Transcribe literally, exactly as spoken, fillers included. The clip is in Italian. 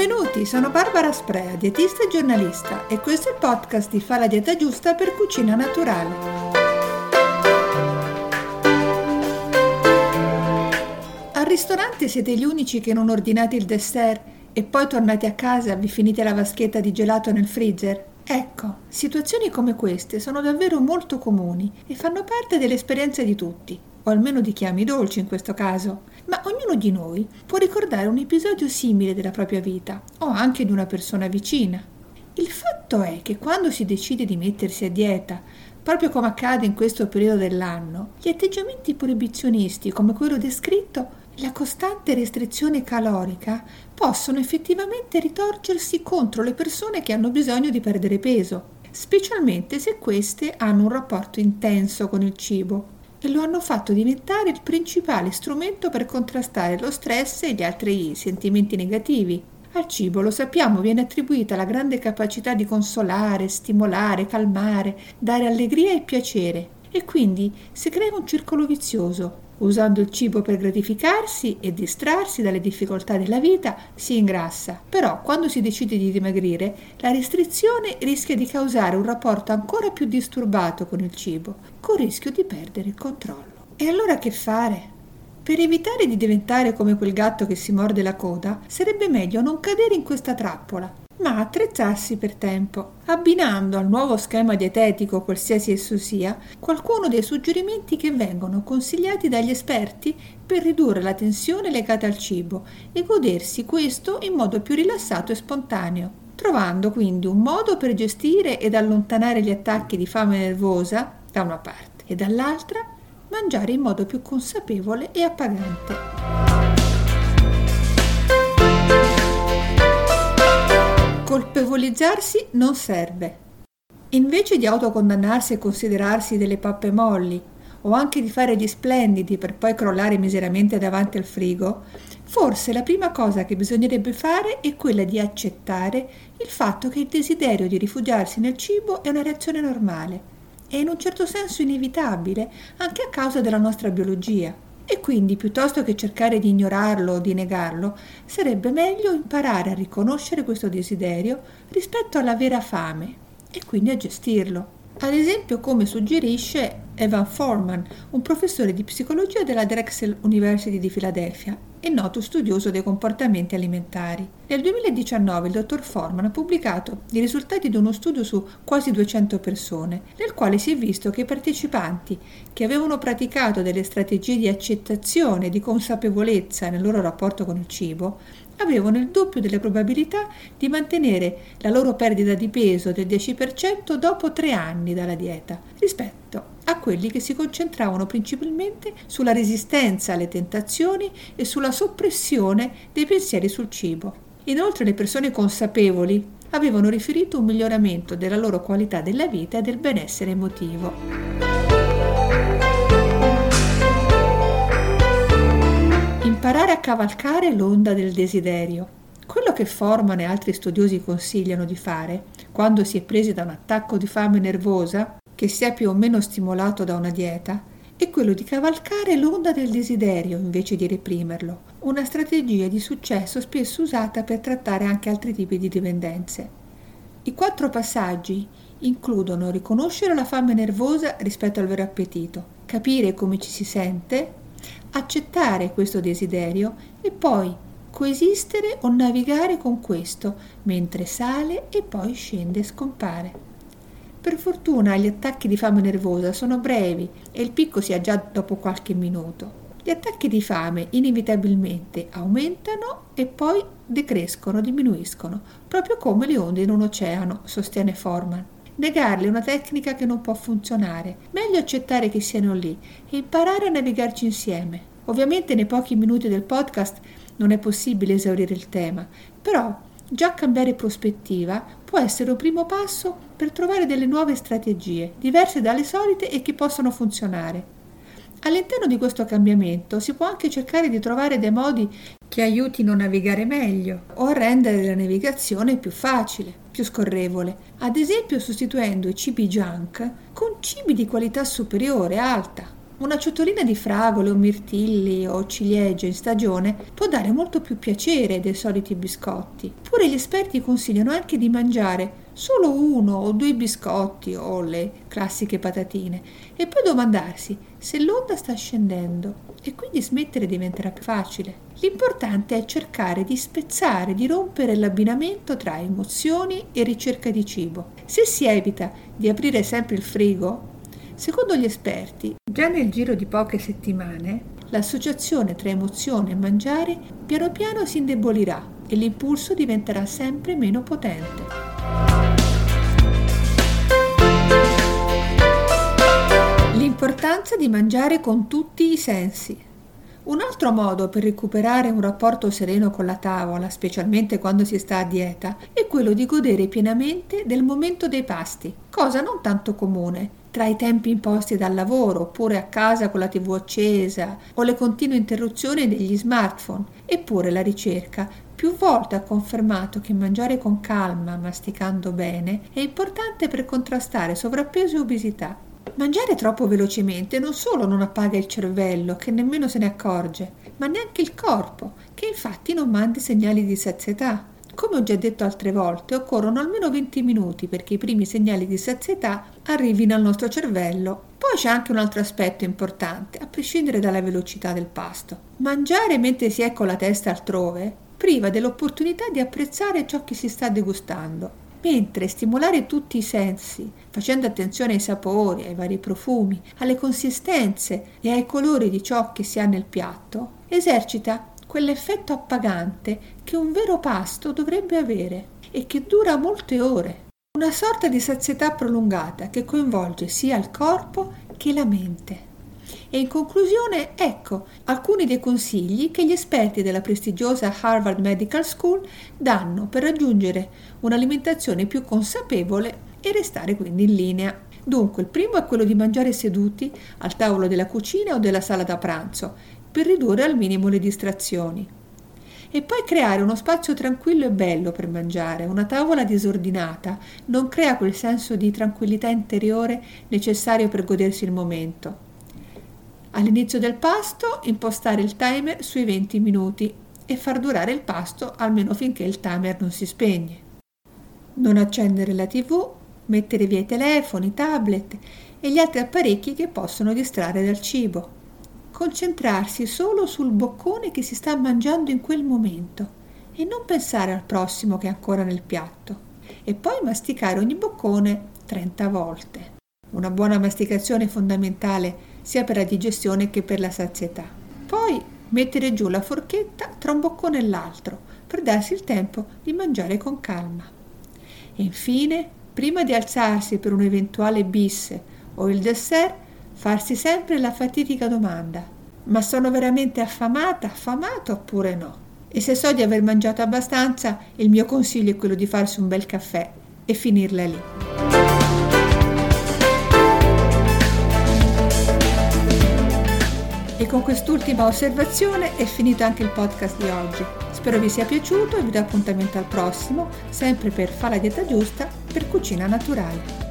Benvenuti, sono Barbara Sprea, dietista e giornalista, e questo è il podcast di Fa la dieta giusta per cucina naturale. Al ristorante siete gli unici che non ordinate il dessert e poi tornate a casa e vi finite la vaschetta di gelato nel freezer? Ecco, situazioni come queste sono davvero molto comuni e fanno parte dell'esperienza di tutti, o almeno di chi ama i dolci in questo caso. Ma ognuno di noi può ricordare un episodio simile della propria vita, o anche di una persona vicina. Il fatto è che quando si decide di mettersi a dieta, proprio come accade in questo periodo dell'anno, gli atteggiamenti proibizionisti come quello descritto e la costante restrizione calorica possono effettivamente ritorcersi contro le persone che hanno bisogno di perdere peso, specialmente se queste hanno un rapporto intenso con il cibo e lo hanno fatto diventare il principale strumento per contrastare lo stress e gli altri sentimenti negativi. Al cibo, lo sappiamo, viene attribuita la grande capacità di consolare, stimolare, calmare, dare allegria e piacere, e quindi si crea un circolo vizioso. Usando il cibo per gratificarsi e distrarsi dalle difficoltà della vita, si ingrassa. Però, quando si decide di dimagrire, la restrizione rischia di causare un rapporto ancora più disturbato con il cibo, col rischio di perdere il controllo. E allora che fare? Per evitare di diventare come quel gatto che si morde la coda, sarebbe meglio non cadere in questa trappola, ma attrezzarsi per tempo, abbinando al nuovo schema dietetico, qualsiasi esso sia, qualcuno dei suggerimenti che vengono consigliati dagli esperti per ridurre la tensione legata al cibo e godersi questo in modo più rilassato e spontaneo, trovando quindi un modo per gestire ed allontanare gli attacchi di fame nervosa, da una parte, e dall'altra, mangiare in modo più consapevole e appagante. Colpevolizzarsi non serve. Invece di autocondannarsi e considerarsi delle pappe molli, o anche di fare gli splendidi per poi crollare miseramente davanti al frigo, forse la prima cosa che bisognerebbe fare è quella di accettare il fatto che il desiderio di rifugiarsi nel cibo è una reazione normale e in un certo senso inevitabile anche a causa della nostra biologia. E quindi, piuttosto che cercare di ignorarlo o di negarlo, sarebbe meglio imparare a riconoscere questo desiderio rispetto alla vera fame e quindi a gestirlo. Ad esempio, come suggerisce Evan Forman, un professore di psicologia della Drexel University di Filadelfia e noto studioso dei comportamenti alimentari. Nel duemiladiciannove il dottor Forman ha pubblicato i risultati di uno studio su quasi duecento persone, nel quale si è visto che i partecipanti che avevano praticato delle strategie di accettazione e di consapevolezza nel loro rapporto con il cibo avevano il doppio delle probabilità di mantenere la loro perdita di peso del dieci per cento dopo tre anni dalla dieta, rispetto a quelli che si concentravano principalmente sulla resistenza alle tentazioni e sulla soppressione dei pensieri sul cibo. Inoltre, le persone consapevoli avevano riferito un miglioramento della loro qualità della vita e del benessere emotivo. Imparare a cavalcare l'onda del desiderio. Quello che Forman e altri studiosi consigliano di fare quando si è presi da un attacco di fame nervosa, che sia più o meno stimolato da una dieta, è quello di cavalcare l'onda del desiderio invece di reprimerlo, una strategia di successo spesso usata per trattare anche altri tipi di dipendenze. I quattro passaggi includono riconoscere la fame nervosa rispetto al vero appetito, capire come ci si sente, accettare questo desiderio e poi coesistere o navigare con questo mentre sale e poi scende e scompare. Per fortuna gli attacchi di fame nervosa sono brevi e il picco si ha già dopo qualche minuto. Gli attacchi di fame inevitabilmente aumentano e poi decrescono, diminuiscono, proprio come le onde in un oceano, sostiene Forman. Negarli è una tecnica che non può funzionare, meglio accettare che siano lì e imparare a navigarci insieme. Ovviamente nei pochi minuti del podcast non è possibile esaurire il tema, però già cambiare prospettiva può essere un primo passo per trovare delle nuove strategie, diverse dalle solite e che possono funzionare. All'interno di questo cambiamento si può anche cercare di trovare dei modi che aiutino a navigare meglio o a rendere la navigazione più facile, più scorrevole, ad esempio sostituendo i cibi junk con cibi di qualità superiore, alta, una ciotolina di fragole o mirtilli o ciliegie in stagione può dare molto più piacere dei soliti biscotti. Pure gli esperti consigliano anche di mangiare solo uno o due biscotti o le classiche patatine e poi domandarsi se l'onda sta scendendo e quindi smettere diventerà più facile. L'importante è cercare di spezzare, di rompere l'abbinamento tra emozioni e ricerca di cibo. Se si evita di aprire sempre il frigo, secondo gli esperti, già nel giro di poche settimane l'associazione tra emozione e mangiare piano piano si indebolirà e l'impulso diventerà sempre meno potente. L'importanza di mangiare con tutti i sensi. Un altro modo per recuperare un rapporto sereno con la tavola, specialmente quando si sta a dieta, è quello di godere pienamente del momento dei pasti, cosa non tanto comune tra i tempi imposti dal lavoro oppure a casa con la tivù accesa o le continue interruzioni degli smartphone. Eppure la ricerca più volte ha confermato che mangiare con calma, masticando bene, è importante per contrastare sovrappeso e obesità. Mangiare troppo velocemente non solo non appaga il cervello, che nemmeno se ne accorge, ma neanche il corpo, che infatti non manda segnali di sazietà. Come ho già detto altre volte, occorrono almeno venti minuti perché i primi segnali di sazietà arrivino al nostro cervello. Poi c'è anche un altro aspetto importante, a prescindere dalla velocità del pasto. Mangiare mentre si è con la testa altrove priva dell'opportunità di apprezzare ciò che si sta degustando. Mentre stimolare tutti i sensi, facendo attenzione ai sapori, ai vari profumi, alle consistenze e ai colori di ciò che si ha nel piatto, esercita quell'effetto appagante che un vero pasto dovrebbe avere e che dura molte ore. Una sorta di sazietà prolungata che coinvolge sia il corpo che la mente. E in conclusione, ecco alcuni dei consigli che gli esperti della prestigiosa Harvard Medical School danno per raggiungere un'alimentazione più consapevole e restare quindi in linea. Dunque, il primo è quello di mangiare seduti al tavolo della cucina o della sala da pranzo per ridurre al minimo le distrazioni. E poi creare uno spazio tranquillo e bello per mangiare. Una tavola disordinata non crea quel senso di tranquillità interiore necessario per godersi il momento. All'inizio del pasto impostare il timer sui venti minuti e far durare il pasto almeno finché il timer non si spegne. Non accendere la tivù, mettere via i telefoni, tablet e gli altri apparecchi che possono distrarre dal cibo. Concentrarsi solo sul boccone che si sta mangiando in quel momento e non pensare al prossimo che è ancora nel piatto. E poi masticare ogni boccone trenta volte. Una buona masticazione è fondamentale sia per la digestione che per la sazietà. Poi mettere giù la forchetta tra un boccone e l'altro per darsi il tempo di mangiare con calma. E infine, prima di alzarsi per un eventuale bis o il dessert, farsi sempre la fatidica domanda: ma sono veramente affamata, affamato oppure no? E se so di aver mangiato abbastanza, il mio consiglio è quello di farsi un bel caffè e finirla lì. E con quest'ultima osservazione è finito anche il podcast di oggi. Spero vi sia piaciuto e vi do appuntamento al prossimo, sempre per Fa la dieta giusta per cucina naturale.